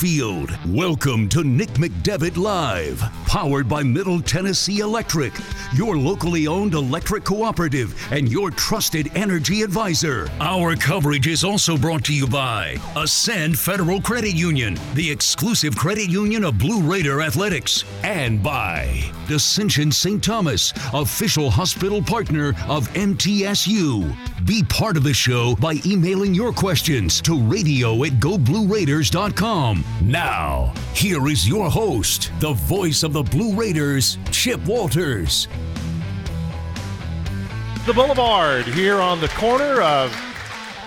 Field. Welcome to Nick McDevitt Live, powered by Middle Tennessee Electric, your locally owned electric cooperative and your trusted energy advisor. Our coverage is also brought to you by Ascend Federal Credit Union, the exclusive credit union of Blue Raider Athletics, and by Ascension St. Thomas, official hospital partner of MTSU. Be part of the show by emailing your questions to radio@goblueraiders.com. Now, here is your host, the voice of the Blue Raiders, Chip Walters. The Boulevard here on the corner of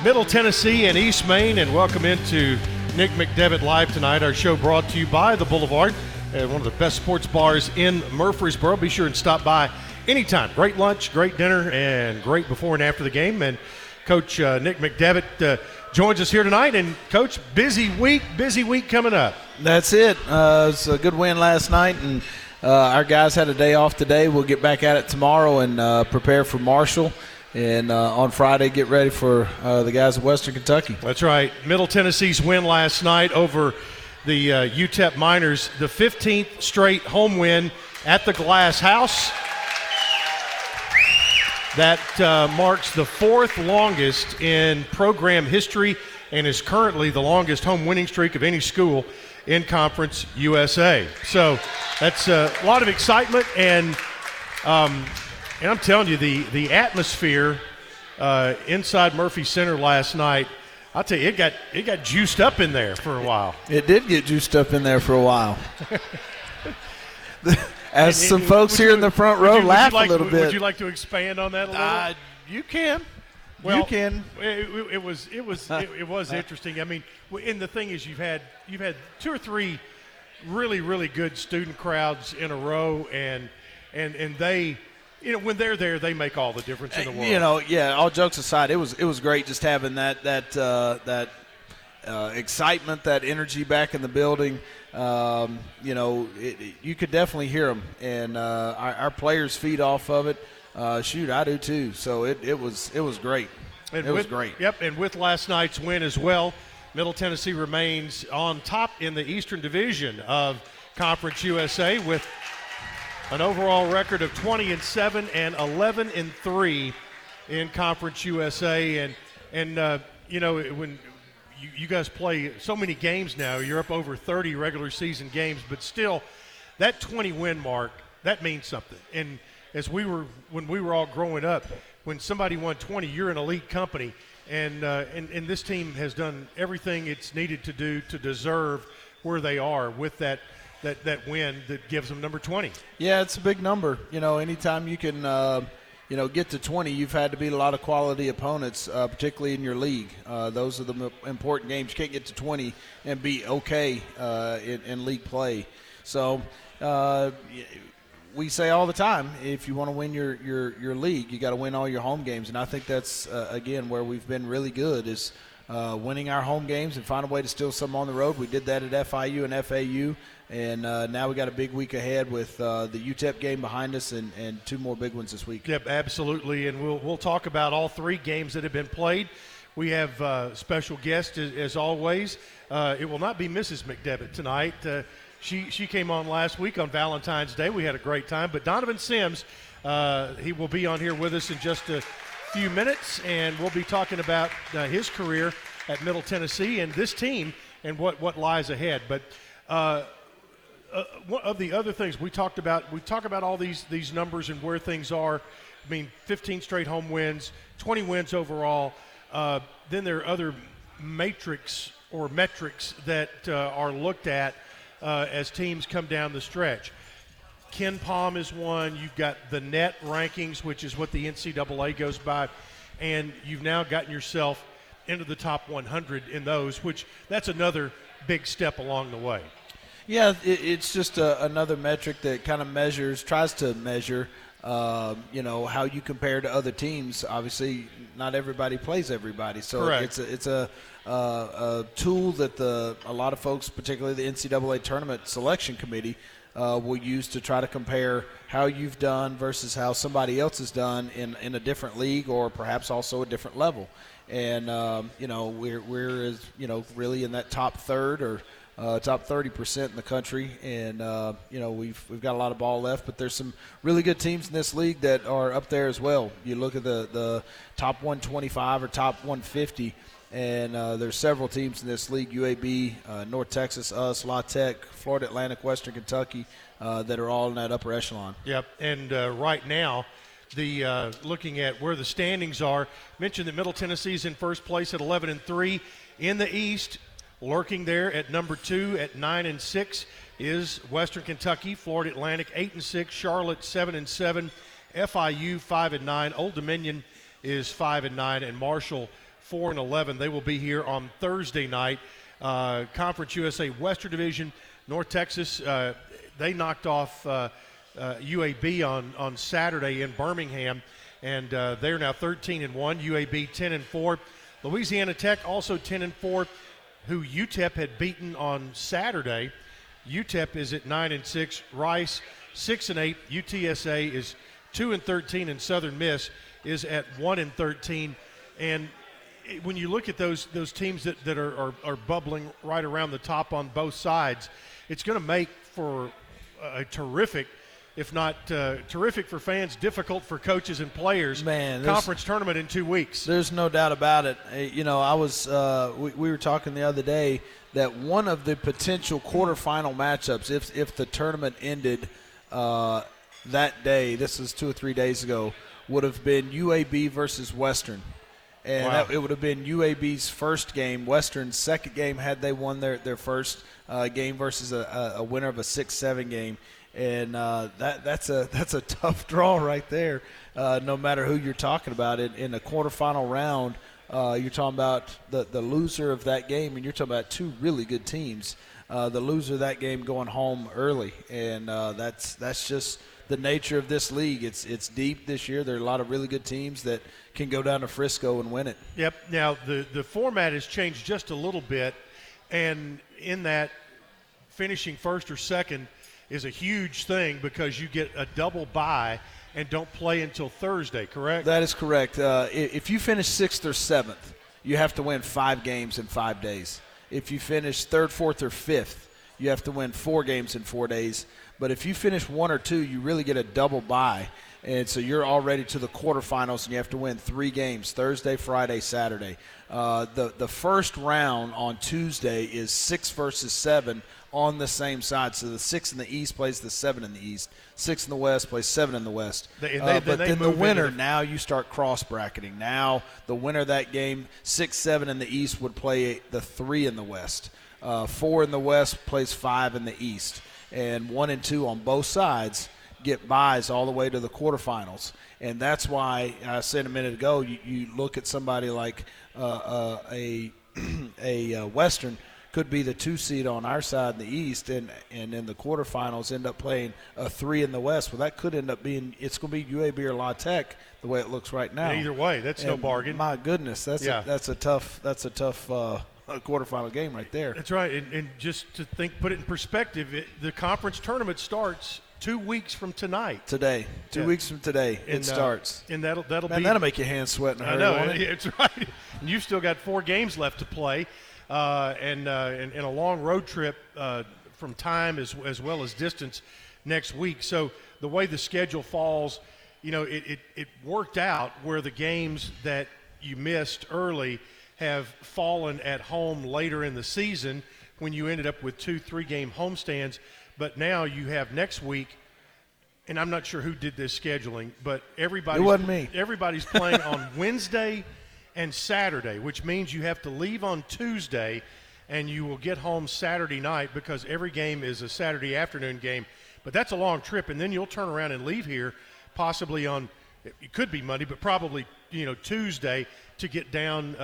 Middle Tennessee and East Main, and welcome into Nick McDevitt Live tonight. Our show brought to you by The Boulevard, one of the best sports bars in Murfreesboro. Be sure and stop by anytime. Great lunch, great dinner, and great before and after the game. And Coach Nick McDevitt joins us here tonight. And Coach, busy week coming up. That's it. It's a good win last night, and our guys had a day off today. We'll get back at it tomorrow and prepare for Marshall, and on Friday get ready for the guys at Western Kentucky. That's right. Middle Tennessee's win last night over the UTEP Miners, the 15th straight home win at the Glass House. That marks the fourth longest in program history and is currently the longest home winning streak of any school in Conference USA. So that's a lot of excitement, and I'm telling you, the atmosphere inside Murphy Center last night, I'll tell you, it got juiced up in there for a while. It did get juiced up in there for a while. As some folks here in the front row laugh a little bit. Would you like to expand on that a little? You can. Well, you can. It was interesting. I mean, and the thing is, you've had two or three really, really good student crowds in a row, and they, you know, when they're there, they make all the difference in the world. You know, yeah. All jokes aside, it was great just having that excitement, that energy back in the building. You know, you could definitely hear them, and our players feed off of it. Shoot, I do too. So it was great. It was great. Yep, and with last night's win as well, Middle Tennessee remains on top in the Eastern Division of Conference USA with an overall record of 20-7 and 11-3 in Conference USA. And you know, when you guys play so many games now. You're up over 30 regular season games, but still, that 20-win mark, that means something. And as when we were all growing up, when somebody won 20, you're an elite company. And this team has done everything it's needed to do to deserve where they are with that win that gives them number 20. Yeah, it's a big number. You know, anytime you can get to 20, you've had to beat a lot of quality opponents, particularly in your league. Those are the important games. You can't get to 20 and be okay in league play. So we say all the time, if you want to win your league, you got to win all your home games. And I think that's, again, where we've been really good is winning our home games and find a way to steal some on the road. We did that at FIU and FAU. And now we got a big week ahead with the UTEP game behind us and two more big ones this week. Yep, absolutely. And we'll talk about all three games that have been played. We have a special guest, as always. It will not be Mrs. McDevitt tonight. She came on last week on Valentine's Day. We had a great time. But Donovan Sims, he will be on here with us in just a few minutes. And we'll be talking about his career at Middle Tennessee and this team and what lies ahead. But one of the other things we talk about all these numbers and where things are. I mean, 15 straight home wins, 20 wins overall. Then there are other metrics that are looked at as teams come down the stretch. Ken Palm is one. You've got the net rankings, which is what the NCAA goes by, and you've now gotten yourself into the top 100 in those, which that's another big step along the way. Yeah, it's just another metric that kind of tries to measure, you know, how you compare to other teams. Obviously, not everybody plays everybody, so correct. It's a tool that a lot of folks, particularly the NCAA Tournament Selection Committee, will use to try to compare how you've done versus how somebody else has done in a different league or perhaps also a different level. And you know, we're really in that top third or top 30% in the country. And, you know, we've got a lot of ball left, but there's some really good teams in this league that are up there as well. You look at the top 125 or top 150, and there's several teams in this league, UAB, North Texas, us, La Tech, Florida Atlantic, Western Kentucky, that are all in that upper echelon. Yep, and right now, the looking at where the standings are, mentioned that Middle Tennessee's in first place at 11-3 in the East. Lurking there at number 2 at 9-6 is Western Kentucky, Florida Atlantic 8-6, Charlotte 7-7, FIU 5-9, Old Dominion is 5-9, and Marshall 4-11. They will be here on Thursday night. Conference USA Western Division, North Texas, they knocked off UAB on Saturday in Birmingham, and they're now 13-1, UAB 10-4. Louisiana Tech also 10-4. Who UTEP had beaten on Saturday. UTEP is at 9-6, Rice 6-8, UTSA is 2-13, and Southern Miss is at 1-13. And when you look at those teams that are bubbling right around the top on both sides, it's going to make for a terrific, if not terrific for fans, difficult for coaches and players. Man, conference tournament in 2 weeks. There's no doubt about it. You know, I was we were talking the other day that one of the potential quarterfinal matchups, if the tournament ended that day, this was 2 or 3 days ago, would have been UAB versus Western. And wow. It would have been UAB's first game, Western's second game had they won their first game versus a winner of a 6-7 game. And that's a tough draw right there, no matter who you're talking about. In the quarterfinal round, you're talking about the loser of that game, and you're talking about two really good teams. The loser of that game going home early, and that's just the nature of this league. It's deep this year. There are a lot of really good teams that can go down to Frisco and win it. Yep. Now, the format has changed just a little bit, and in that finishing first or second is a huge thing because you get a double bye and don't play until Thursday, correct? That is correct. If you finish 6th or 7th, you have to win 5 games in 5 days. If you finish 3rd, 4th, or 5th, you have to win 4 games in 4 days. But if you finish 1 or 2, you really get a double bye. And so you're already to the quarterfinals, and you have to win 3 games, Thursday, Friday, Saturday. The first round on Tuesday is 6 versus 7 on the same side. So the 6 in the East plays the 7 in the East. 6 in the West plays 7 in the West. But then the winner, now you start cross-bracketing. Now the winner of that game, 6-7 in the East would play the 3 in the West. 4 in the West plays 5 in the East. And 1 and 2 on both sides get byes all the way to the quarterfinals. And that's why I said a minute ago, you look at somebody like a Western could be the 2 seed on our side in the East, and in the quarterfinals end up playing a 3 in the West. Well, that could end up being, it's going to be UAB or La Tech the way it looks right now. Either way, that's no bargain. My goodness, that's a tough quarterfinal game right there. That's right, and just to put it in perspective, the conference tournament starts 2 weeks from tonight. Today. 2 weeks from today it starts. And that'll make your hands sweat in a hurry. I know. It's right. And you've still got 4 games left to play, and a long road trip from time as well as distance next week. So the way the schedule falls, you know, it worked out where the games that you missed early have fallen at home later in the season when you ended up with 2 3-game homestands. But now you have next week, and I'm not sure who did this scheduling, but everybody's, it wasn't me. Everybody's playing on Wednesday and Saturday, which means you have to leave on Tuesday, and you will get home Saturday night because every game is a Saturday afternoon game. But that's a long trip, and then you'll turn around and leave here possibly on – it could be Monday, but probably, you know, Tuesday to get down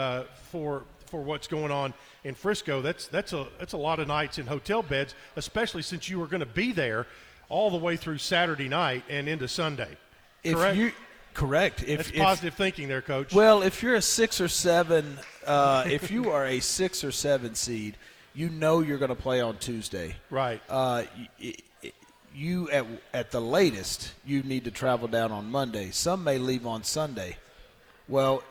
for what's going on in Frisco. That's a lot of nights in hotel beds, especially since you were going to be there all the way through Saturday night and into Sunday. Correct. That's positive thinking there, Coach. Well, if you're a 6 or 7, if you are a 6 or 7 seed, you know you're going to play on Tuesday. Right. You at the latest, you need to travel down on Monday. Some may leave on Sunday. Well,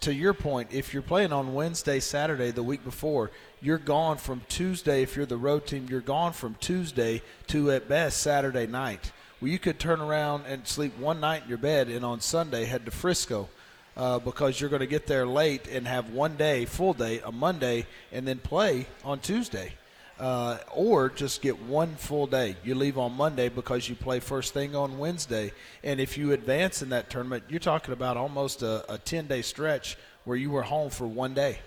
to your point, if you're playing on Wednesday, Saturday, the week before, you're gone from Tuesday. If you're the road team, you're gone from Tuesday to, at best, Saturday night. Well, you could turn around and sleep one night in your bed and on Sunday head to Frisco because you're going to get there late and have one day, full day, a Monday, and then play on Tuesday. Or just get one full day. You leave on Monday because you play first thing on Wednesday. And if you advance in that tournament, you're talking about almost a 10-day stretch where you were home for one day.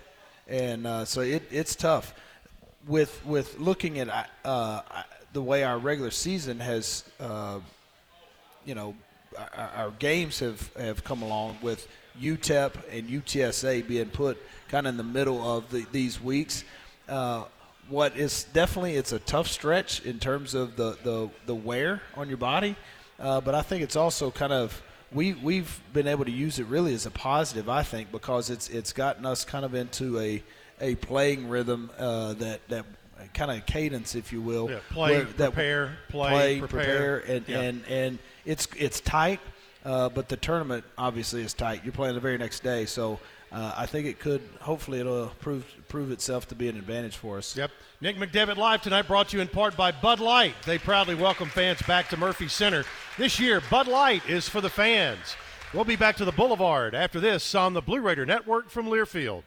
And so it's tough. With looking at the way our regular season has, our games have come along with UTEP and UTSA being put kind of in the middle of these weeks. What is definitely, it's a tough stretch in terms of the wear on your body, but I think it's also kind of we've been able to use it really as a positive, I think, because it's gotten us kind of into a playing rhythm that kind of cadence, if you will. Yeah, prepare. And it's tight, but the tournament obviously is tight. You're playing the very next day, so. I think it could. Hopefully, it'll prove itself to be an advantage for us. Yep. Nick McDevitt live tonight, brought to you in part by Bud Light. They proudly welcome fans back to Murphy Center this year. Bud Light is for the fans. We'll be back to the Boulevard after this on the Blue Raider Network from Learfield.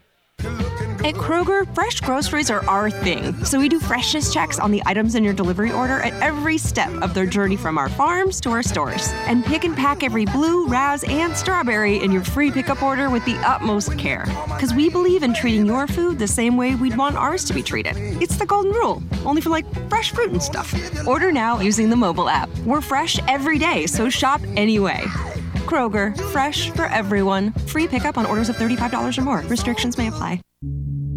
At Kroger, fresh groceries are our thing. So we do freshness checks on the items in your delivery order at every step of their journey from our farms to our stores. And pick and pack every blue, razz, and strawberry in your free pickup order with the utmost care. Because we believe in treating your food the same way we'd want ours to be treated. It's the golden rule, only for fresh fruit and stuff. Order now using the mobile app. We're fresh every day, so shop anyway. Kroger, fresh for everyone. Free pickup on orders of $35 or more. Restrictions may apply.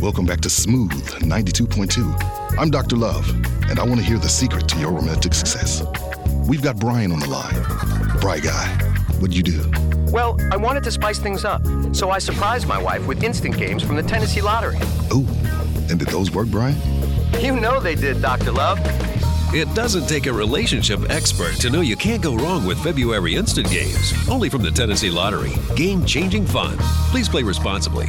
Welcome back to Smooth 92.2. I'm Dr. Love, and I want to hear the secret to your romantic success. We've got Brian on the line. Bri Guy, what'd you do? Well, I wanted to spice things up, so I surprised my wife with instant games from the Tennessee Lottery. Ooh, and did those work, Brian? You know they did, Dr. Love. It doesn't take a relationship expert to know you can't go wrong with February instant games. Only from the Tennessee Lottery. Game-changing fun. Please play responsibly.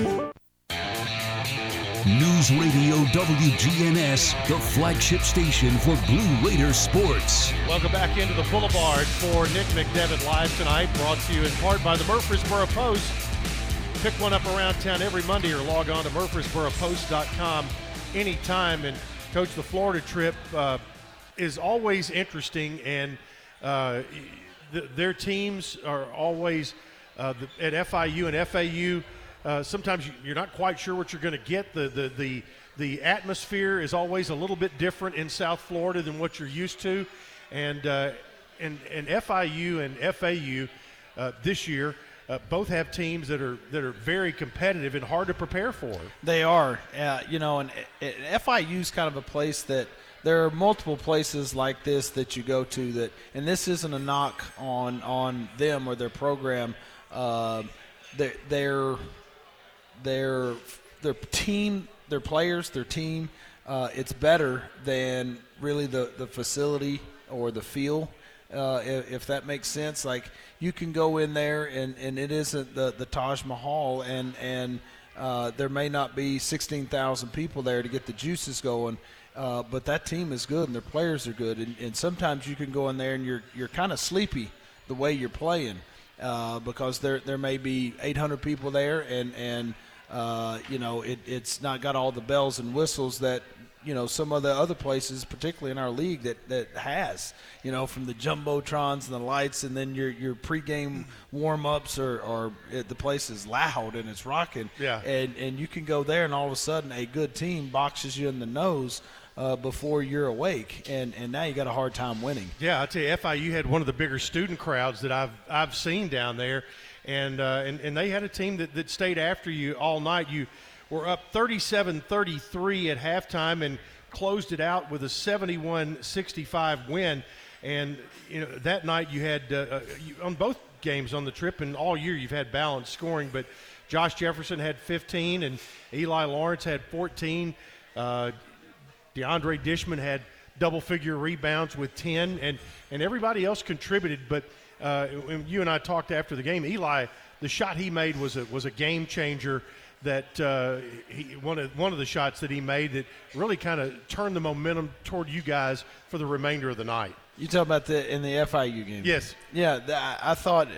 News Radio WGNS, the flagship station for Blue Raider sports. Welcome back into the Boulevard for Nick McDevitt live tonight, brought to you in part by the Murfreesboro Post. Pick one up around town every Monday, or log on to MurfreesboroPost.com anytime. And Coach, the Florida trip is always interesting, and their teams are always at FIU and FAU. sometimes you're not quite sure what you're going to get. The atmosphere is always a little bit different in South Florida than what you're used to. And FIU and FAU this year both have teams that are very competitive and hard to prepare for. They are, and FIU's kind of a place that there are multiple places like this that you go to that, and this isn't a knock on them or their program. Their team, their players, their team, it's better than really the facility or the feel. If that makes sense, like you can go in there and it isn't the Taj Mahal and there may not be 16,000 people there to get the juices going, but that team is good and their players are good. And sometimes you can go in there and you're kind of sleepy the way you're playing because there may be 800 people there and it's not got all the bells and whistles that some of the other places, particularly in our league, that has, from the jumbotrons and the lights, and then your pregame warm-ups or the place is loud and it's rocking. Yeah. And you can go there and all of a sudden a good team boxes you in the nose before you're awake, and now you got a hard time winning. Yeah, I tell you, FIU had one of the bigger student crowds that I've seen down there, and they had a team that stayed after you all night. We're up 37-33 at halftime and closed it out with a 71-65 win. And that night you had on both games on the trip and all year you've had balanced scoring. But Josh Jefferson had 15 and Eli Lawrence had 14. DeAndre Dishman had double-figure rebounds with 10, and everybody else contributed. But when you and I talked after the game, Eli, the shot he made was a game changer. That one of the shots that he made that really kind of turned the momentum toward you guys for the remainder of the night. You talking about in the FIU game? Yes. Yeah, I thought,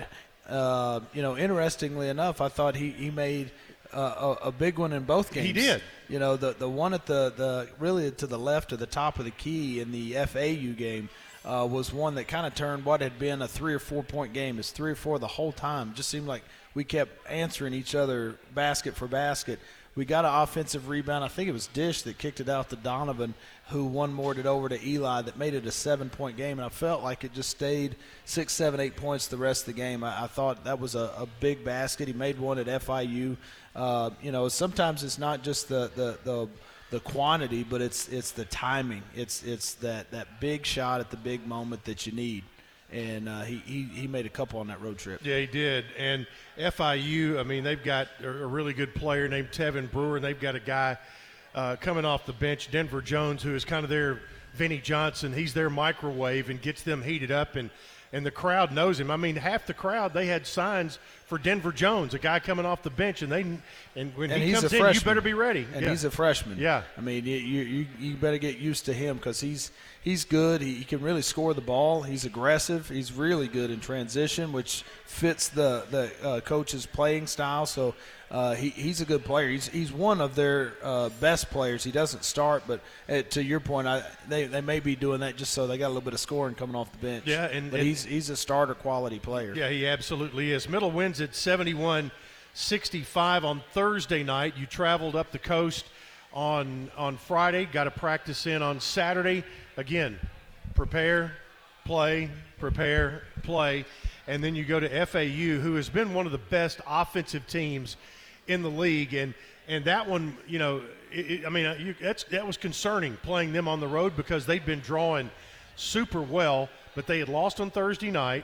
interestingly enough, I thought he made a big one in both games. He did. The one at the really to the left of the top of the key in the FAU game was one that kind of turned what had been a 3 or 4 point game. It's 3 or 4 the whole time. It just seemed like we kept answering each other basket for basket. We got an offensive rebound. I think it was Dish that kicked it out to Donovan, who one-mored it over to Eli that made it a 7-point game. And I felt like it just stayed 6, 7, 8 points the rest of the game. I thought that was a big basket. He made one at FIU. Sometimes it's not just the quantity, but it's the timing. It's that big shot at the big moment that you need. And he made a couple on that road trip. Yeah, he did. And FIU, I mean, they've got a really good player named Tevin Brewer, and they've got a guy coming off the bench, Denver Jones, who is kind of their Vinnie Johnson. He's their microwave and gets them heated up, and the crowd knows him. I mean, half the crowd, they had signs for Denver Jones, a guy coming off the bench, and when he comes in, you better be ready. And he's a freshman. Yeah. I mean, you better get used to him because he's good. He can really score the ball. He's aggressive. He's really good in transition, which fits the coach's playing style. So he's a good player. He's one of their best players. He doesn't start, but to your point, they may be doing that just so they got a little bit of scoring coming off the bench. Yeah, but he's a starter quality player. Yeah, he absolutely is. Middle wins at 71-65 on Thursday night. You traveled up the coast on Friday, got to practice in on Saturday. Again, prepare, play, and then you go to FAU, who has been one of the best offensive teams in the league, and that one, that was concerning playing them on the road because they'd been drawing super well, but they had lost on Thursday night,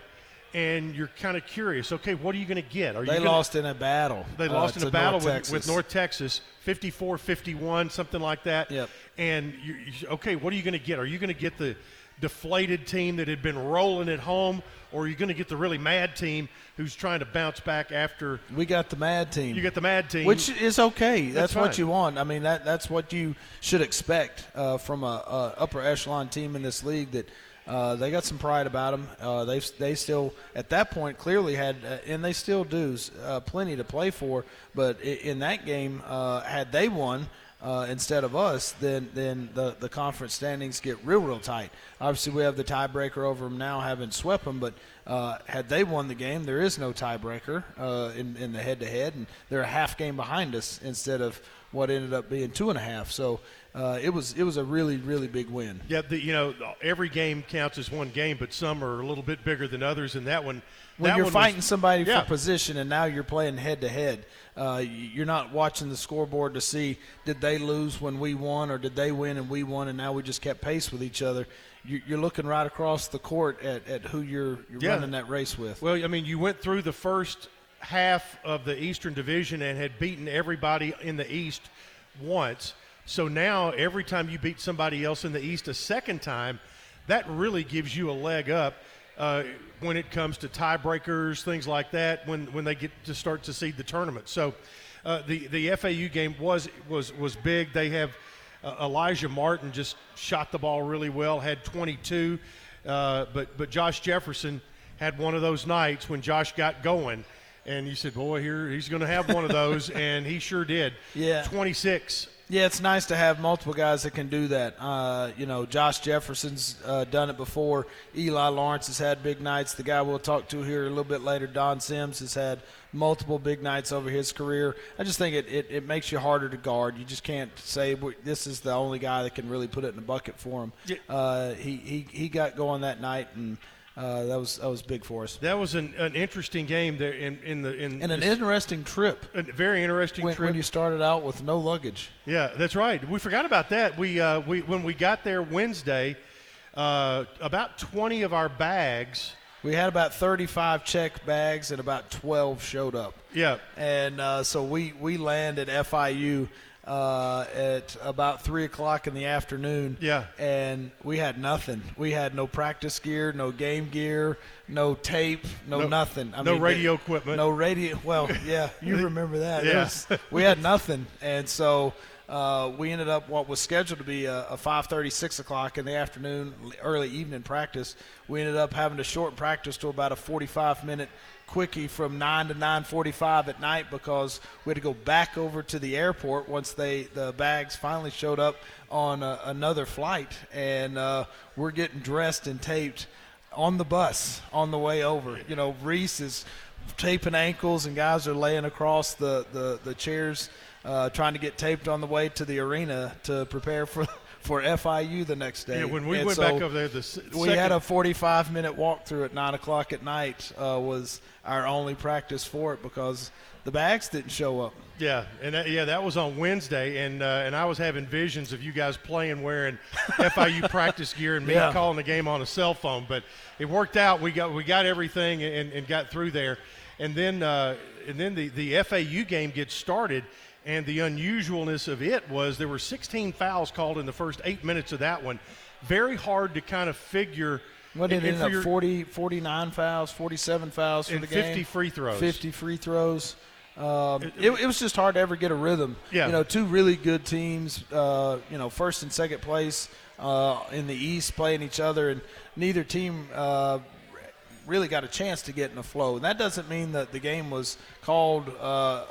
and you're kind of curious. Okay, what are you going to get? Lost in a battle. They lost in a battle with North Texas, 54-51, something like that. Yep. And okay, what are you going to get? Are you going to get the deflated team that had been rolling at home, or are you going to get the really mad team who's trying to bounce back after? We got the mad team. You got the mad team. Which is okay. That's what you want. I mean, that's what you should expect from a upper echelon team in this league that they got some pride about them. They still, at that point, clearly had, and they still do, plenty to play for. But in that game, had they won, instead of us, then the conference standings get real tight. Obviously, we have the tiebreaker over them now, having swept them, but had they won the game, there is no tiebreaker in the head-to-head, and they're a half game behind us instead of what ended up being 2.5. So it was a really big win. Yeah, every game counts as one game, but some are a little bit bigger than others, and that one. When you're fighting somebody for position and now you're playing head-to-head, you're not watching the scoreboard to see did they lose when we won or did they win and we won and now we just kept pace with each other. You're looking right across the court at who you're running that race with. Well, I mean, you went through the first half of the Eastern Division and had beaten everybody in the East once. So now every time you beat somebody else in the East a second time, that really gives you a leg up. When it comes to tiebreakers, things like that, when they get to start to seed the tournament. So the FAU game was big. They have Elijah Martin just shot the ball really well, had 22, but Josh Jefferson had one of those nights when Josh got going, and you said, boy, here he's going to have one of those, and he sure did. Yeah, 26. Yeah, it's nice to have multiple guys that can do that. Josh Jefferson's done it before. Eli Lawrence has had big nights. The guy we'll talk to here a little bit later, Don Sims, has had multiple big nights over his career. I just think it makes you harder to guard. You just can't say this is the only guy that can really put it in the bucket for him. Yeah. He got going that night, and that was big for us. That was an interesting game there and an interesting trip. A very interesting trip. When you started out with no luggage. Yeah, that's right. We forgot about that. We when we got there Wednesday, about 20 of our bags. We had about 35 check bags and about 12 showed up. Yeah. And so we landed FIU at about 3:00 in the afternoon. Yeah. And we had nothing. We had no practice gear, no game gear, no tape, no nothing. I mean, radio equipment. No radio. Well, yeah, you remember that. Yeah. We had nothing. And so we ended up what was scheduled to be a 5:30, 6:00 in the afternoon, early evening practice. We ended up having to shorten practice to about a 45-minute quickie from 9 to 9:45 at night because we had to go back over to the airport once the bags finally showed up on another flight, and we're getting dressed and taped on the bus on the way over. You know, Reese is taping ankles and guys are laying across the chairs trying to get taped on the way to the arena to prepare for FIU the next day. Yeah, when we went back over there, we had a 45-minute walkthrough at 9 o'clock at night was our only practice for it because the bags didn't show up. Yeah, and that was on Wednesday, and I was having visions of you guys playing wearing FIU practice gear and me calling the game on a cell phone. But it worked out. We got everything and got through there. And then the FAU game gets started. And the unusualness of it was there were 16 fouls called in the first 8 minutes of that one. Very hard to kind of figure. What did it end up, 49 fouls, 47 fouls for the game? And 50 free throws. 50 free throws. It was just hard to ever get a rhythm. Yeah. You know, two really good teams, first and second place in the East playing each other. And neither team really got a chance to get in the flow. And that doesn't mean that the game was called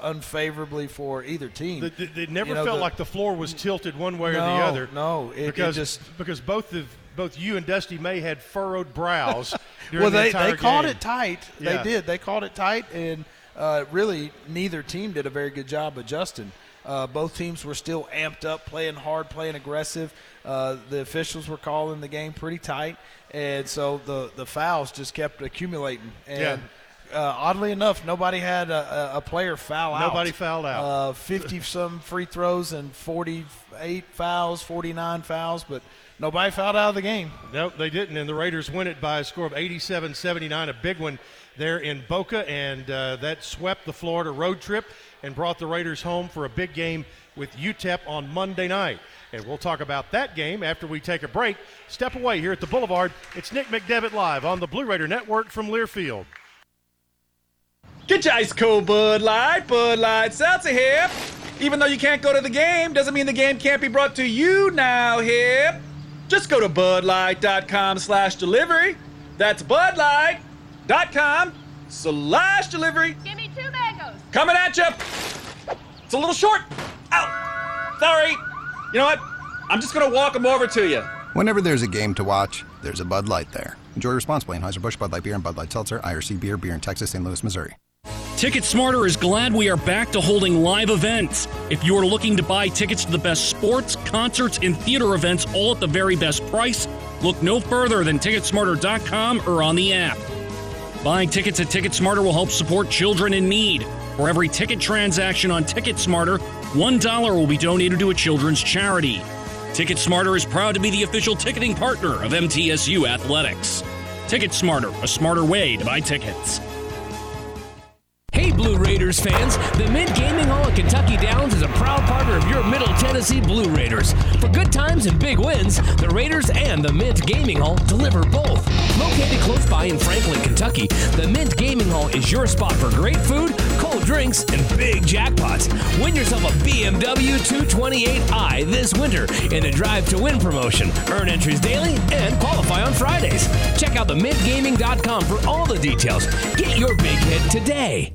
unfavorably for either team. It never felt like the floor was tilted one way or the other. No, because both you and Dusty May had furrowed brows during the entire game. Well, they called it tight. Yeah. They did. They called it tight, and really neither team did a very good job adjusting. Both teams were still amped up, playing hard, playing aggressive. The officials were calling the game pretty tight, and so the fouls just kept accumulating. And oddly enough, nobody had a player foul out. Nobody fouled out. 50-some free throws and 48 fouls, 49 fouls, but nobody fouled out of the game. Nope, they didn't, and the Raiders win it by a score of 87-79, a big one there in Boca, and that swept the Florida road trip and brought the Raiders home for a big game with UTEP on Monday night. And we'll talk about that game after we take a break. Step away here at the Boulevard. It's Nick McDevitt live on the Blue Raider Network from Learfield. Get your ice cold Bud Light. Bud Light Seltzer here. Even though you can't go to the game, doesn't mean the game can't be brought to you now here. Just go to budlight.com/delivery. That's budlight.com/delivery. Give me two bagels. Coming at you. It's a little short. Out. Sorry. You know what? I'm just going to walk them over to you. Whenever there's a game to watch, there's a Bud Light there. Enjoy responsibly. Anheuser-Busch, Bud Light Beer, and Bud Light Seltzer. IRC Beer, Beer in Texas, St. Louis, Missouri. Ticket Smarter is glad we are back to holding live events. If you are looking to buy tickets to the best sports, concerts, and theater events all at the very best price, look no further than TicketSmarter.com or on the app. Buying tickets at TicketSmarter will help support children in need. For every ticket transaction on TicketSmarter, $1 will be donated to a children's charity. TicketSmarter is proud to be the official ticketing partner of MTSU Athletics. TicketSmarter, a smarter way to buy tickets. Hey, Blue Raiders fans, the Mint Gaming Hall at Kentucky Downs is a proud partner of your Middle Tennessee Blue Raiders. For good times and big wins, the Raiders and the Mint Gaming Hall deliver both. Located close by in Franklin, Kentucky, the Mint Gaming Hall is your spot for great food, cold drinks, and big jackpots. Win yourself a BMW 228i this winter in a Drive to Win promotion. Earn entries daily and qualify on Fridays. Check out themintgaming.com for all the details. Get your big hit today.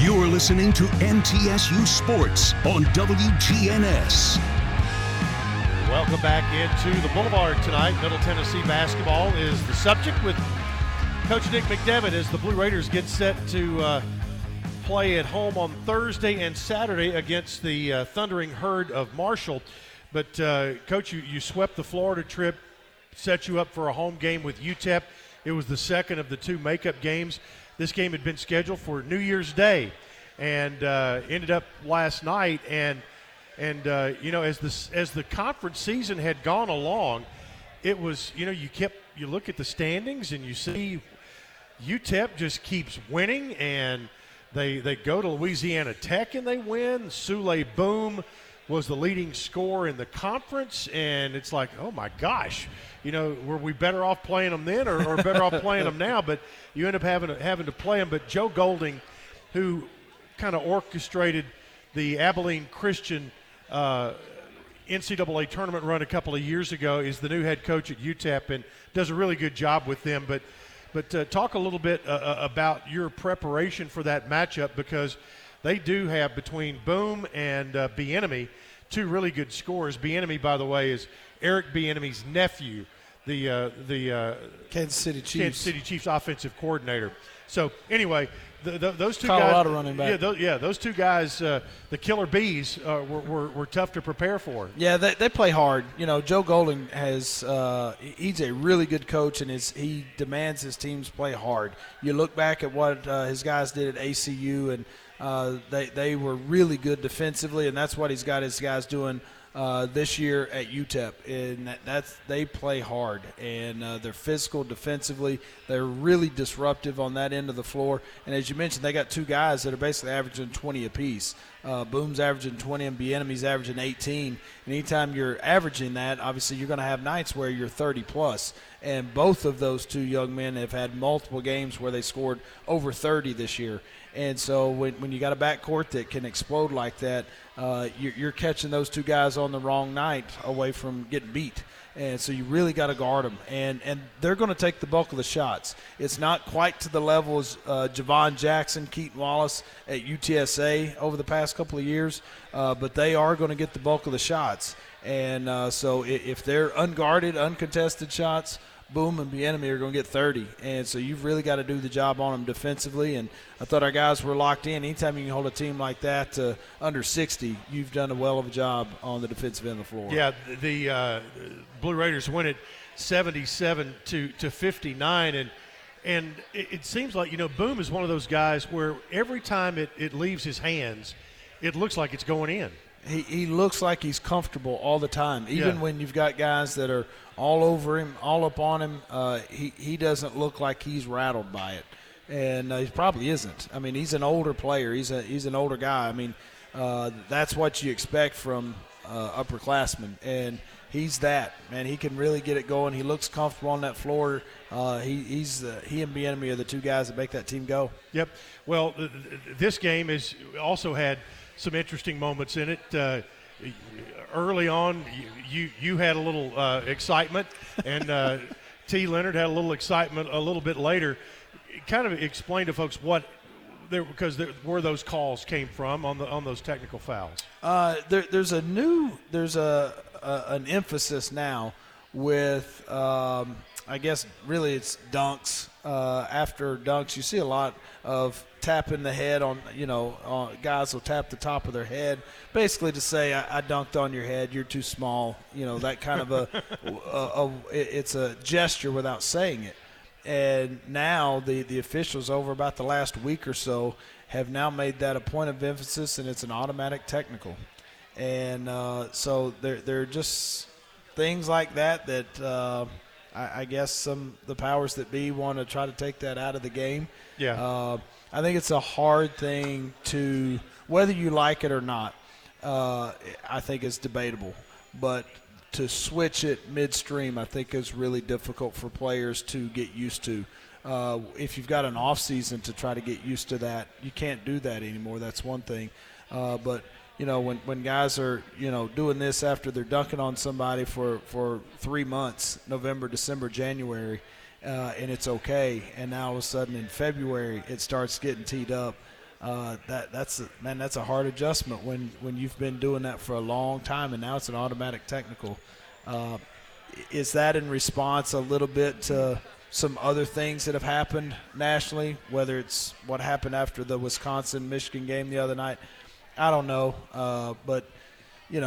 You are listening to MTSU Sports on WGNS. Welcome back into the Boulevard tonight. Middle Tennessee basketball is the subject with Coach Nick McDevitt as the Blue Raiders get set to play at home on Thursday and Saturday against the Thundering Herd of Marshall. But, Coach, you swept the Florida trip, set you up for a home game with UTEP. It was the second of the two makeup games. This game had been scheduled for New Year's Day, and ended up last night. And you know, as the conference season had gone along, it was, you know, you look at the standings and you see UTEP just keeps winning, and they go to Louisiana Tech and they win. Sule Boom was the leading scorer in the conference, and it's like, oh my gosh. You know, were we better off playing them then or better off playing them now? But you end up having to play them. But Joe Golding, who kind of orchestrated the Abilene Christian NCAA tournament run a couple of years ago, is the new head coach at UTEP and does a really good job with them. But talk a little bit about your preparation for that matchup, because they do have, between Boom and Bieniemy, two really good scorers. Bieniemy, by the way, is Eric Bieniemy's nephew, the Kansas City Chiefs offensive coordinator. So anyway, those two Colorado guys, running back. Those two guys, the Killer Bees, were tough to prepare for. Yeah, they play hard. You know, Joe Golding he's a really good coach, and he demands his teams play hard. You look back at what his guys did at ACU, and they were really good defensively, and that's what he's got his guys doing this year at UTEP, and they play hard, and they're physical defensively. They're really disruptive on that end of the floor, and as you mentioned, they got two guys that are basically averaging 20 apiece. Boom's averaging 20 and Bieniemy's averaging 18. And anytime you're averaging that, obviously you're going to have nights where you're 30-plus. And both of those two young men have had multiple games where they scored over 30 this year. And so when you got a backcourt that can explode like that, you're catching those two guys on the wrong night away from getting beat. And so you really got to guard them. And they're going to take the bulk of the shots. It's not quite to the level as Javon Jackson, Keaton Wallace at UTSA over the past couple of years, but they are going to get the bulk of the shots. And so if they're unguarded, uncontested shots, Boom and the enemy are going to get 30. And so you've really got to do the job on them defensively. And I thought our guys were locked in. Anytime you can hold a team like that to under 60, you've done a well of a job on the defensive end of the floor. Yeah, the Blue Raiders win it 77 to 59. And it seems like, Boom is one of those guys where every time it leaves his hands, it looks like it's going in. He looks like he's comfortable all the time, even when you've got guys that are all over him, all up on him. He doesn't look like he's rattled by it, and he probably isn't. I mean, he's an older player. He's an older guy. I mean, that's what you expect from upperclassmen, and he's that. Man, he can really get it going. He looks comfortable on that floor. He and Bieniemy are the two guys that make that team go. Yep. Well, this game is also had – some interesting moments in it. Early on, you had a little excitement, and T. Leonard had a little excitement a little bit later. Kind of explain to folks what there, because where those calls came from on those technical fouls. There's an emphasis now with I guess really it's dunks. After dunks, you see a lot of tapping the head on, guys will tap the top of their head, basically to say, I dunked on your head, you're too small, that kind of it's a gesture without saying it. And now the officials over about the last week or so have now made that a point of emphasis, and it's an automatic technical. And so there are just things like that I guess the powers that be want to try to take that out of the game. Yeah. I think it's a hard thing to – whether you like it or not, I think it's debatable. But to switch it midstream I think is really difficult for players to get used to. If you've got an off season to try to get used to that, you can't do that anymore. That's one thing. But – when guys are, doing this after they're dunking on somebody for 3 months, November, December, January, and it's okay. And now all of a sudden in February it starts getting teed up. That's a hard adjustment when you've been doing that for a long time, and now it's an automatic technical. Is that in response a little bit to some other things that have happened nationally, whether it's what happened after the Wisconsin-Michigan game the other night? I don't know, but, you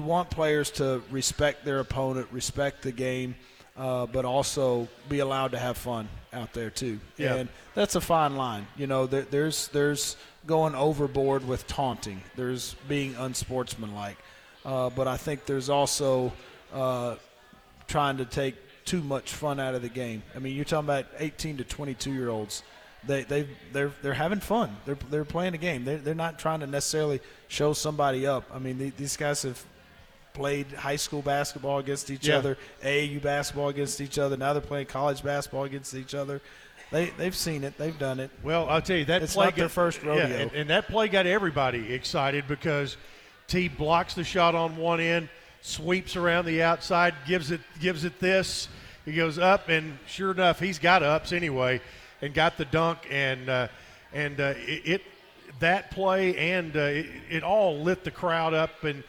want players to respect their opponent, respect the game, but also be allowed to have fun out there too. Yeah. And that's a fine line. There's going overboard with taunting. There's being unsportsmanlike. But I think there's also trying to take too much fun out of the game. I mean, you're talking about 18 to 22-year-olds. They're having fun. They're playing a game. They're not trying to necessarily show somebody up. I mean, these guys have played high school basketball against each other, AAU basketball against each other. Now they're playing college basketball against each other. They've seen it. They've done it. Well, I'll tell you that it's play not their first rodeo. Yeah, and that play got everybody excited because T blocks the shot on one end, sweeps around the outside, gives it this. He goes up, and sure enough, he's got ups anyway. And got the dunk, and it that play, and it all lit the crowd up, and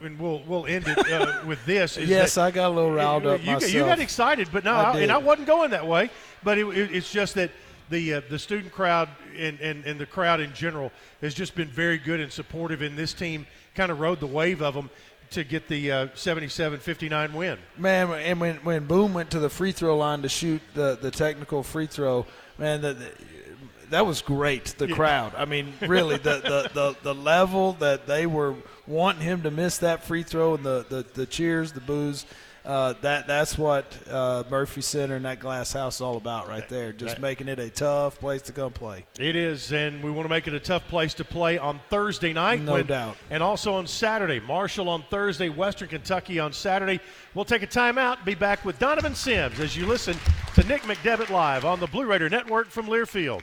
we'll end it with this. Yes, I got a little riled up myself. You got excited, but no, I wasn't going that way. But it's just that the student crowd and the crowd in general has just been very good and supportive, and this team kind of rode the wave of them to get the 77-59 win. Man, and when Boone went to the free throw line to shoot the technical free throw, man, that was great, the crowd. I mean, really, the level that they were wanting him to miss that free throw and the cheers, the boos, That's what Murphy Center and that Glass House is all about right there, just making it a tough place to come play. It is, and we want to make it a tough place to play on Thursday night. No doubt. And also on Saturday. Marshall on Thursday, Western Kentucky on Saturday. We'll take a timeout and be back with Donovan Sims as you listen to Nick McDevitt live on the Blue Raider Network from Learfield.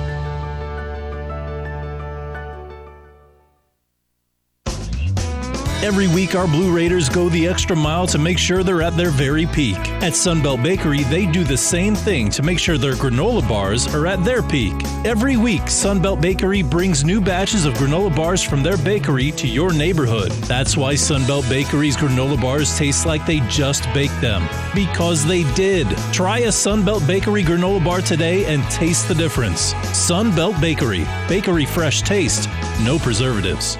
Every week, our Blue Raiders go the extra mile to make sure they're at their very peak. At Sunbelt Bakery, they do the same thing to make sure their granola bars are at their peak. Every week, Sunbelt Bakery brings new batches of granola bars from their bakery to your neighborhood. That's why Sunbelt Bakery's granola bars taste like they just baked them. Because they did. Try a Sunbelt Bakery granola bar today and taste the difference. Sunbelt Bakery. Bakery fresh taste. No preservatives.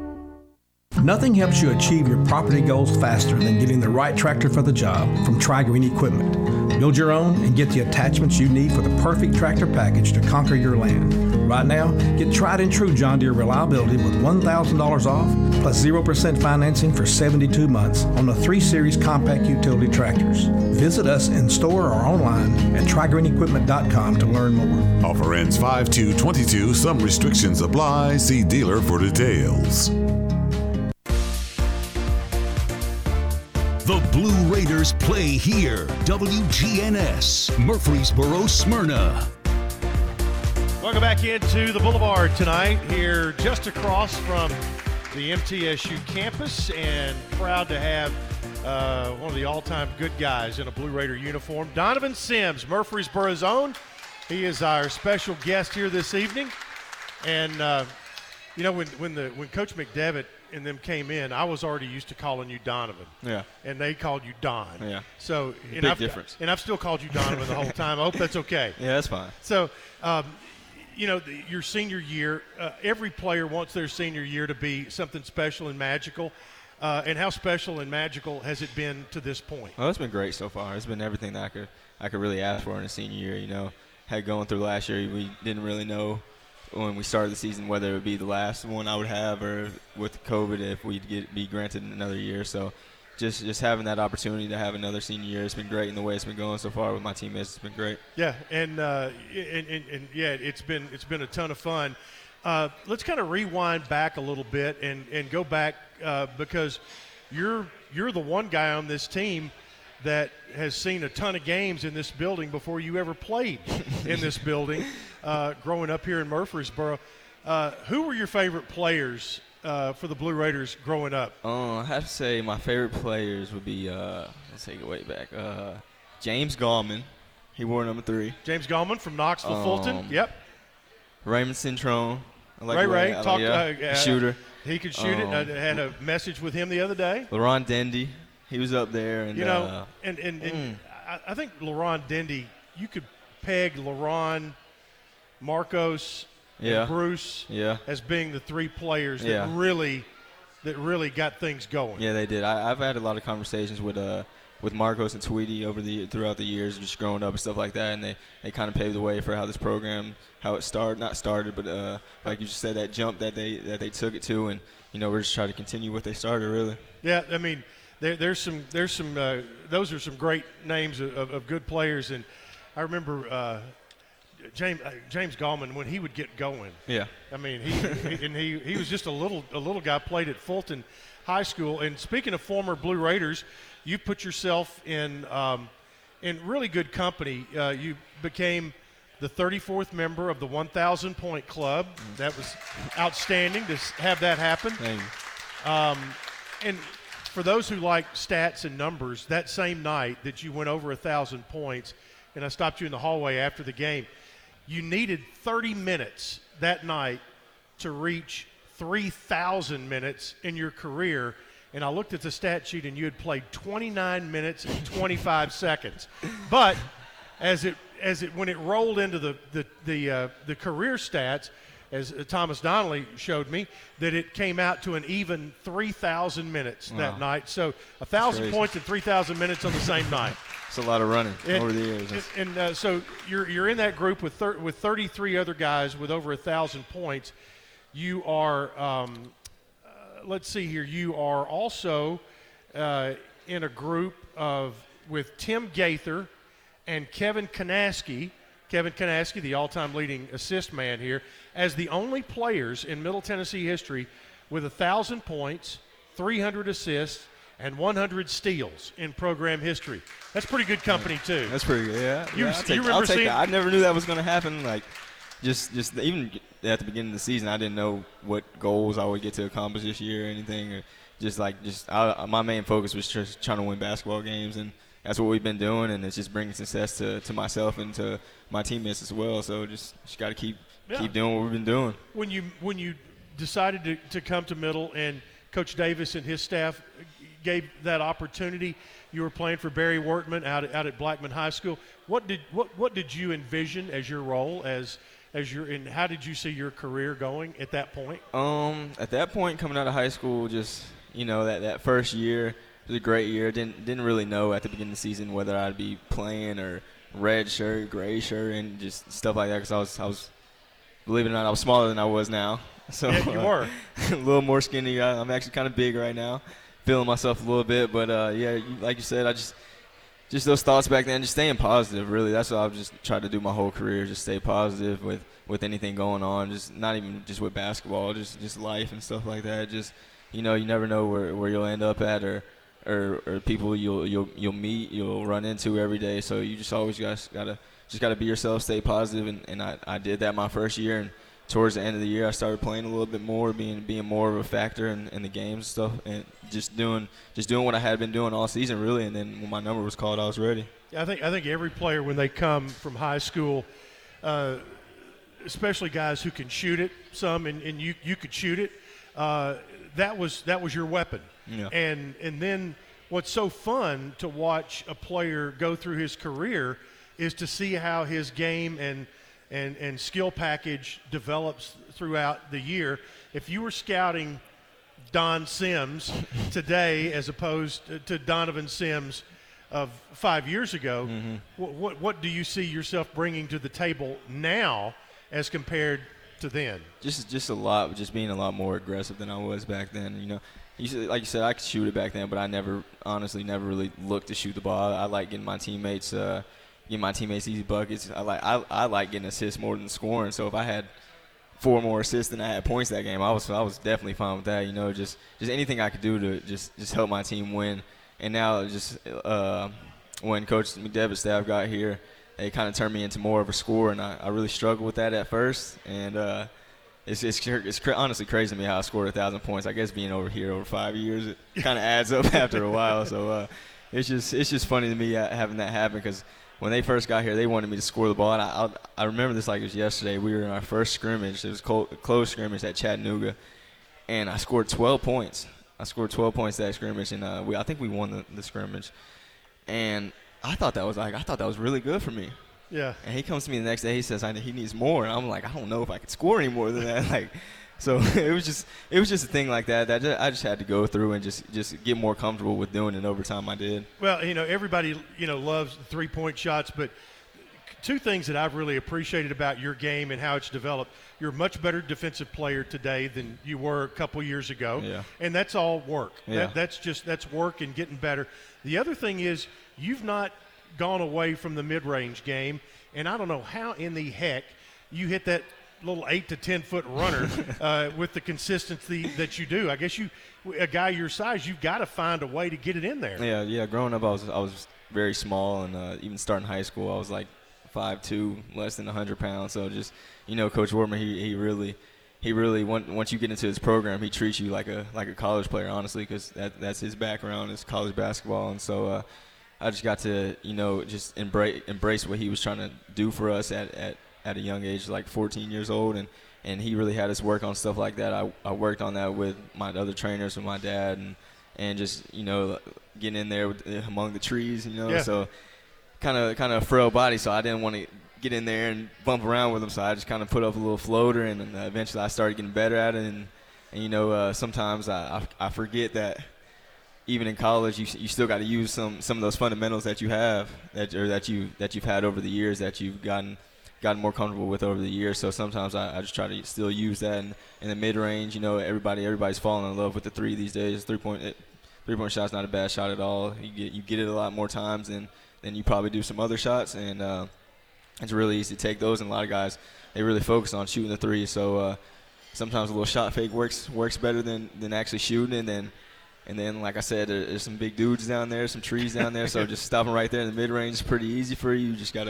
Nothing helps you achieve your property goals faster than getting the right tractor for the job from Tri-Green Equipment. Build your own and get the attachments you need for the perfect tractor package to conquer your land. Right now, get tried and true John Deere reliability with $1,000 off plus 0% financing for 72 months on the 3 Series compact utility tractors. Visit us in store or online at TriGreenEquipment.com to learn more. Offer ends 5/2/22. Some restrictions apply. See dealer for details. The Blue Raiders play here. WGNS, Murfreesboro, Smyrna. Welcome back into the Boulevard tonight here just across from the MTSU campus, and proud to have one of the all-time good guys in a Blue Raider uniform, Donovan Sims, Murfreesboro's own. He is our special guest here this evening. And, you know, when Coach McDevitt and them came in, I was already used to calling you Donovan. Yeah. And they called you Don. Yeah. So, and difference. And I've still called you Donovan the whole time. I hope that's okay. Yeah, that's fine. So, you know, your senior year, every player wants their senior year to be something special and magical. And how special and magical has it been to this point? Well, it's been great so far. It's been everything that I could really ask for in a senior year, you know. Had going through last year, we didn't really know when we started the season whether it would be the last one I would have, or with COVID if we'd be granted another year. So just having that opportunity to have another senior year, it's been great. And the way it's been going so far with my teammates, it's been great. Yeah, and yeah, it's been a ton of fun. Let's kind of rewind back a little bit and go back because you're the one guy on this team that has seen a ton of games in this building before you ever played in this building, growing up here in Murfreesboro. Who were your favorite players for the Blue Raiders growing up? I have to say my favorite players would be, let's take it way back, James Gallman. He wore number 3. James Gallman from Knoxville, Fulton. Yep. Raymond Centrone. Shooter. He could shoot it. I had a message with him the other day. LaRon Dendy. He was up there. And, and I think LaRon Dendy, you could peg LaRon, Marcos, and Bruce as being the three players that really got things going. Yeah, they did. I've had a lot of conversations with Marcos and Tweedy throughout the years, just growing up and stuff like that, and they kind of paved the way for how this program, how it started, but like you just said, that jump that they took it to, and we're just trying to continue what they started, really. Yeah, I mean, there's some those are some great names of good players, and I remember James Gallman when he would get going. Yeah, I mean he was just a little guy, played at Fulton High School, and speaking of former Blue Raiders. You put yourself in really good company. You became the 34th member of the 1,000-point club. That was outstanding to have that happen. Thank you. And for those who like stats and numbers, that same night that you went over 1,000 points, and I stopped you in the hallway after the game, you needed 30 minutes that night to reach 3,000 minutes in your career. And I looked at the stat sheet, and you had played 29 minutes and 25 seconds. But when it rolled into the career stats, as Thomas Donnelly showed me, that it came out to an even 3,000 minutes that night. So 1,000 points and 3,000 minutes on the same night. It's a lot of running over the years. So you're in that group with 33 other guys with over 1,000 points. You are. Let's see here. You are also in a group with Tim Gaither and Kevin Kanaski. Kevin Kanaski, the all-time leading assist man here, as the only players in Middle Tennessee history with 1,000 points, 300 assists, and 100 steals in program history. That's pretty good company, too. That's pretty good, yeah. I'll take that. I never knew that was going to happen. Just even at the beginning of the season, I didn't know what goals I would get to accomplish this year or anything. My main focus was just trying to win basketball games, and that's what we've been doing. And it's just bringing success to myself and to my teammates as well. So just got to keep doing what we've been doing. When you decided to come to Middle and Coach Davis and his staff gave that opportunity, you were playing for Barry Wortman out at Blackman High School. What did you envision as your role and how did you see your career going at that point? At that point, coming out of high school, just that first year was a great year. Didn't really know at the beginning of the season whether I'd be playing or red shirt, gray shirt, and just stuff like that. Because I was, believe it or not, I was smaller than I was now. So yeah, you were a little more skinny. I'm actually kind of big right now, feeling myself a little bit. But like you said, I just. Just those thoughts back then, just staying positive, really. That's what I've just tried to do my whole career, just stay positive with anything going on, just not even just with basketball, just life and stuff like that. Just, you never know where you'll end up at or people you'll meet, you'll run into every day. So you just always got to be yourself, stay positive, and I did that my first year. And towards the end of the year, I started playing a little bit more, being more of a factor in the games and stuff, and just doing what I had been doing all season, really. And then when my number was called, I was ready. Yeah, I think every player when they come from high school, especially guys who can shoot it some, and you could shoot it. That was your weapon. Yeah. And then what's so fun to watch a player go through his career is to see how his game and skill package develops throughout the year. If you were scouting Don Sims today as opposed to Donovan Sims of 5 years ago, mm-hmm. what do you see yourself bringing to the table now as compared to then? Just a lot, just being a lot more aggressive than I was back then. Like you said, I could shoot it back then, but I honestly never really looked to shoot the ball. I like getting my teammates. Get my teammates easy buckets. I like getting assists more than scoring. So if I had 4 more assists than I had points that game, I was definitely fine with that. Just anything I could do to just help my team win. And now when Coach McDevitt's staff got here, they kind of turned me into more of a scorer, and I really struggled with that at first. And it's honestly crazy to me how I scored 1,000 points. I guess being over here over 5 years, it kind of adds up after a while. So it's just funny to me having that happen because when they first got here, they wanted me to score the ball. And I remember this like it was yesterday. We were in our first scrimmage. It was a closed scrimmage at Chattanooga, and I scored 12 points. I scored 12 points that scrimmage, and I think we won the scrimmage. And I thought that was really good for me. Yeah. And he comes to me the next day. He says he needs more, and I'm like, I don't know if I could score any more than that. So it was just a thing like that I just had to go through and just get more comfortable with doing it over time. I did. Well, everybody loves three-point shots, but two things that I've really appreciated about your game and how it's developed. You're a much better defensive player today than you were a couple years ago. Yeah. And that's all work. Yeah. That's work and getting better. The other thing is you've not gone away from the mid-range game, and I don't know how in the heck you hit that little 8 to 10 foot runner with the consistency that you do. I guess a guy your size, you've got to find a way to get it in there. Yeah. Growing up, I was very small, and even starting high school, I was like 5'2", less than 100 pounds. So just Coach Wortman, he really once you get into his program, he treats you like a college player, honestly, because that's his background is college basketball, and so. I just got to, just embrace what he was trying to do for us at a young age, like 14 years old, and he really had us work on stuff like that. I worked on that with my other trainers, with my dad, and just, getting in there among the trees, Yeah. So kind of a frail body, so I didn't want to get in there and bump around with him, so I just kind of put up a little floater, and eventually I started getting better at it, and sometimes I forget that. Even in college, you still got to use some of those fundamentals that you have that you've had over the years, that you've gotten more comfortable with over the years. So sometimes I just try to still use that in the mid range. Everybody's falling in love with the three these days. Three point shot's not a bad shot at all. You get it a lot more times than you probably do some other shots, and it's really easy to take those. And a lot of guys, they really focus on shooting the three. So sometimes a little shot fake works better than actually shooting it. And then, like I said, there's some big dudes down there, some trees down there. So just stopping right there in the mid-range is pretty easy for you. You just got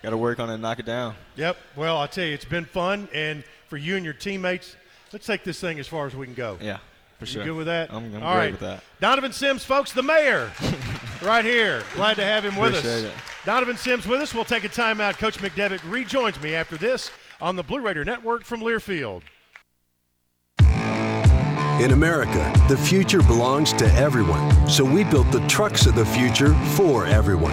to work on it and knock it down. Yep. Well, I'll tell you, it's been fun. And for you and your teammates, let's take this thing as far as we can go. Yeah, for sure. You good with that? I'm all great right. with that. Donovan Sims, folks, the mayor right here. Glad to have him with Appreciate us. It. Donovan Sims with us. We'll take a timeout. Coach McDevitt rejoins me after this on the Blue Raider Network from Learfield. In America, the future belongs to everyone. So we built the trucks of the future for everyone.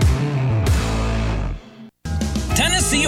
Tennessee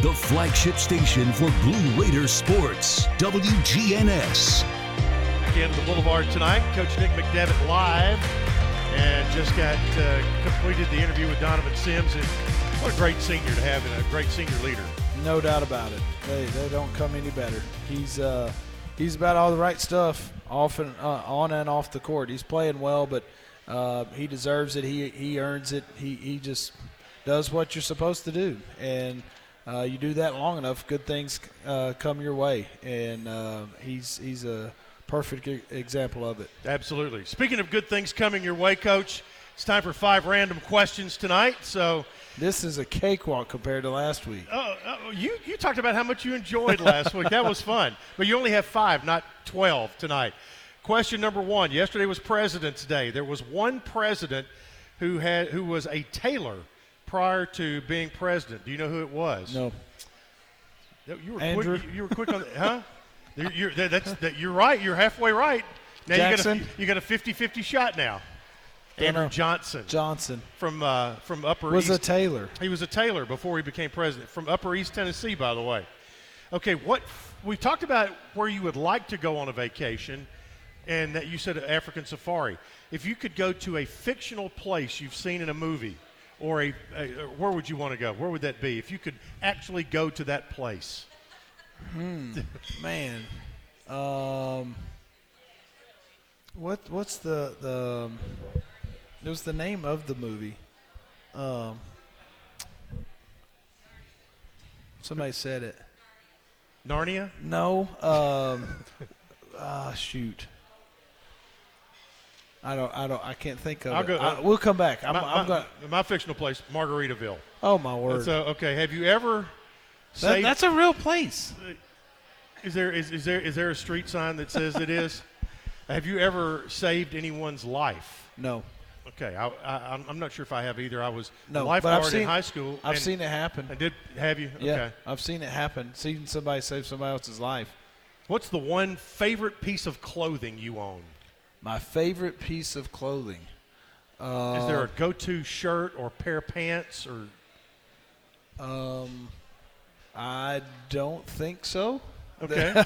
The flagship station for Blue Raider sports, WGNS. Again, the Boulevard tonight. Coach Nick McDevitt live, and just got completed the interview with Donovan Sims. And what a great senior to have, and a great senior leader. No doubt about it. They don't come any better. He's about all the right stuff, on and off the court. He's playing well, but he deserves it. He earns it. He just does what you're supposed to do, and you do that long enough, good things come your way, and he's a perfect example of it. Absolutely. Speaking of good things coming your way, Coach, it's time for 5 random questions tonight. So this is a cakewalk compared to last week. Oh, you talked about how much you enjoyed last week. That was fun. But you only have 5, not 12 tonight. Question number 1. Yesterday was President's Day. There was one president who was a tailor prior to being president. Do you know who it was? No. You were quick on that, huh? You're right. You're halfway right. Now Jackson. You got a 50-50 shot now. Andrew Johnson. From Upper East. Was a tailor. He was a tailor before he became president. From Upper East Tennessee, by the way. Okay, we talked about where you would like to go on a vacation, and that you said African safari. If you could go to a fictional place you've seen in a movie, or where would you want to go? Where would that be if you could actually go to that place? Man, what's the it was the name of the movie? Somebody said it. Narnia? No. Shoot. I can't think of it. We'll come back. My fictional place, Margaritaville. Oh, my word. So, okay, have you ever saved? That's a real place. Is there a street sign that says it is? Have you ever saved anyone's life? No. Okay, I'm not sure if I have either. I was a lifeguard in high school. I've seen it happen. I did. Have you? Yeah, okay. I've seen it happen, seeing somebody save somebody else's life. What's the one favorite piece of clothing you own? My favorite piece of clothing. Is there a go-to shirt or pair of pants or? I don't think so. Okay.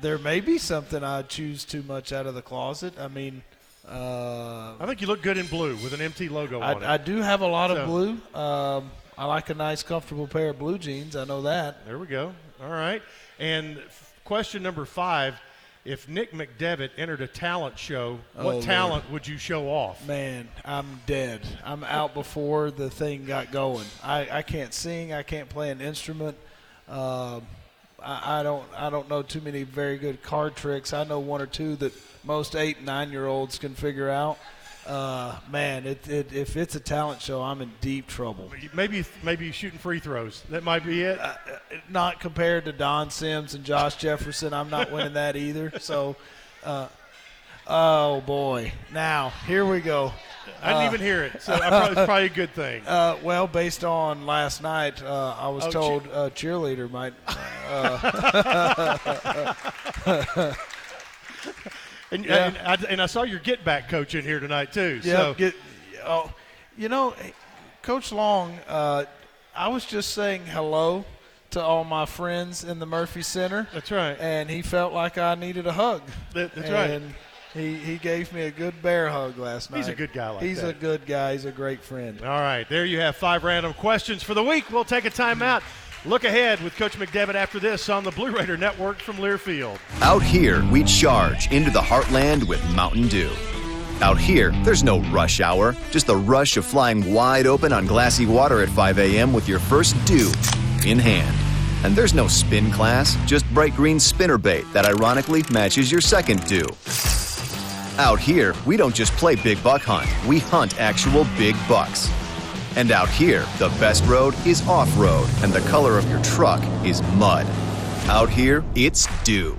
There may be something I choose too much out of the closet. I mean. I think you look good in blue with an MT logo on it. I do have a lot of blue. I like a nice, comfortable pair of blue jeans. I know that. There we go. All right. And question number 5. If Nick McDevitt entered a talent show, what talent would you show off? Man, I'm dead. I'm out before the thing got going. I can't sing. I can't play an instrument. I don't know too many very good card tricks. I know one or two that most 8 and 9-year-olds can figure out. Man, if it's a talent show, I'm in deep trouble. Maybe shooting free throws. That might be it. Not compared to Don Sims and Josh Jefferson. I'm not winning that either. So, oh, boy. Now, here we go. I didn't even hear it, so it's probably a good thing. Well, based on last night, I was told cheerleader might – And I saw your get back coach in here tonight too. Yeah, so. Coach Long, I was just saying hello to all my friends in the Murphy Center. That's right. And he felt like I needed a hug. That's right. He gave me a good bear hug last night. He's a good guy like He's that. He's a good guy. He's a great friend. All right. There you have 5 random questions for the week. We'll take a timeout. Look ahead with Coach McDevitt after this on the Blue Raider Network from Learfield. Out here, we charge into the heartland with Mountain Dew. Out here, there's no rush hour, just the rush of flying wide open on glassy water at 5 a.m. with your first dew in hand. And there's no spin class, just bright green spinnerbait that ironically matches your second dew. Out here, we don't just play big buck hunt, we hunt actual big bucks. And out here, the best road is off-road, and the color of your truck is mud. Out here, it's dew.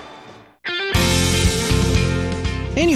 Any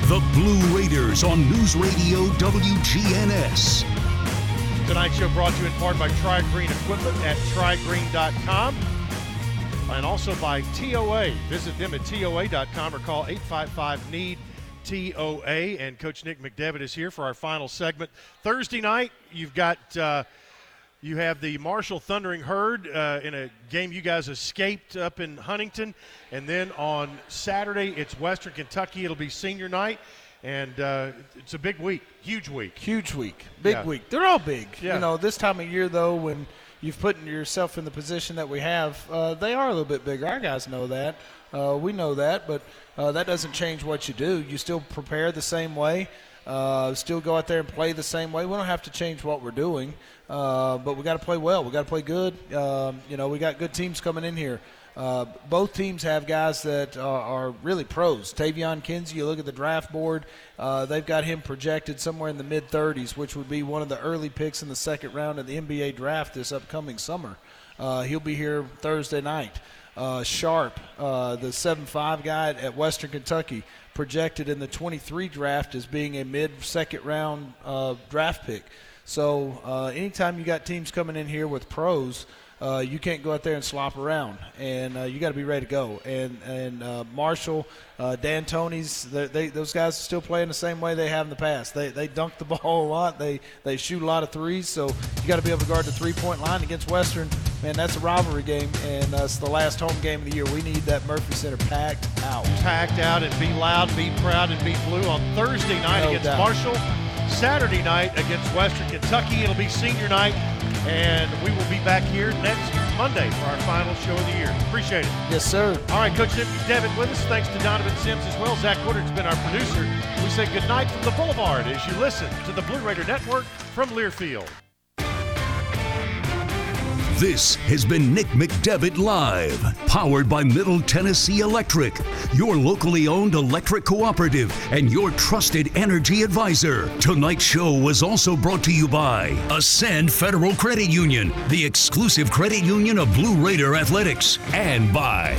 The Blue Raiders on News Radio WGNS. Tonight's show brought to you in part by Tri-Green Equipment at trigreen.com and also by TOA. Visit them at toa.com or call 855-NEED-TOA. And Coach Nick McDevitt is here for our final segment. Thursday night, you have the Marshall Thundering Herd in a game you guys escaped up in Huntington. And then on Saturday, it's Western Kentucky. It'll be senior night. And it's a big week, huge week. Huge week. They're all big. Yeah. You know, this time of year, though, when you've put yourself in the position that we have, they are a little bit bigger. Our guys know that. We know that. But that doesn't change what you do. You still prepare the same way. Still go out there and play the same way. We don't have to change what we're doing, but we got to play well. We got to play good. We got good teams coming in here. Both teams have guys that are really pros. Tavion Kinsey, you look at the draft board, they've got him projected somewhere in the mid-30s, which would be one of the early picks in the second round of the NBA draft this upcoming summer. He'll be here Thursday night. Sharp, the 7'5 guy at Western Kentucky, projected in the 23 draft as being a mid-second round draft pick. So anytime you got teams coming in here with pros, you can't go out there and slop around, and you got to be ready to go. And Marshall, D'Antoni's, those guys are still playing the same way they have in the past. They dunk the ball a lot. They shoot a lot of threes, so you got to be able to guard the three-point line against Western. Man, that's a rivalry game, and it's the last home game of the year. We need that Murphy Center packed out. Packed out, and be loud, be proud, and be blue on Thursday night against Marshall. Saturday night against Western Kentucky. It'll be senior night, and we will be back here next Monday for our final show of the year. Appreciate it. Yes, sir. All right, Coach McDevitt with us. Thanks to Donovan Sims as well. Zach Woodard's been our producer. We say goodnight from the Boulevard as you listen to the Blue Raider Network from Learfield. This has been Nick McDevitt Live, powered by Middle Tennessee Electric, your locally owned electric cooperative and your trusted energy advisor. Tonight's show was also brought to you by Ascend Federal Credit Union, the exclusive credit union of Blue Raider Athletics, and by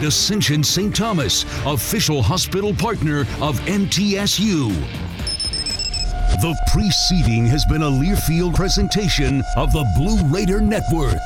Ascension St. Thomas, official hospital partner of MTSU. The preceding has been a Learfield presentation of the Blue Raider Network.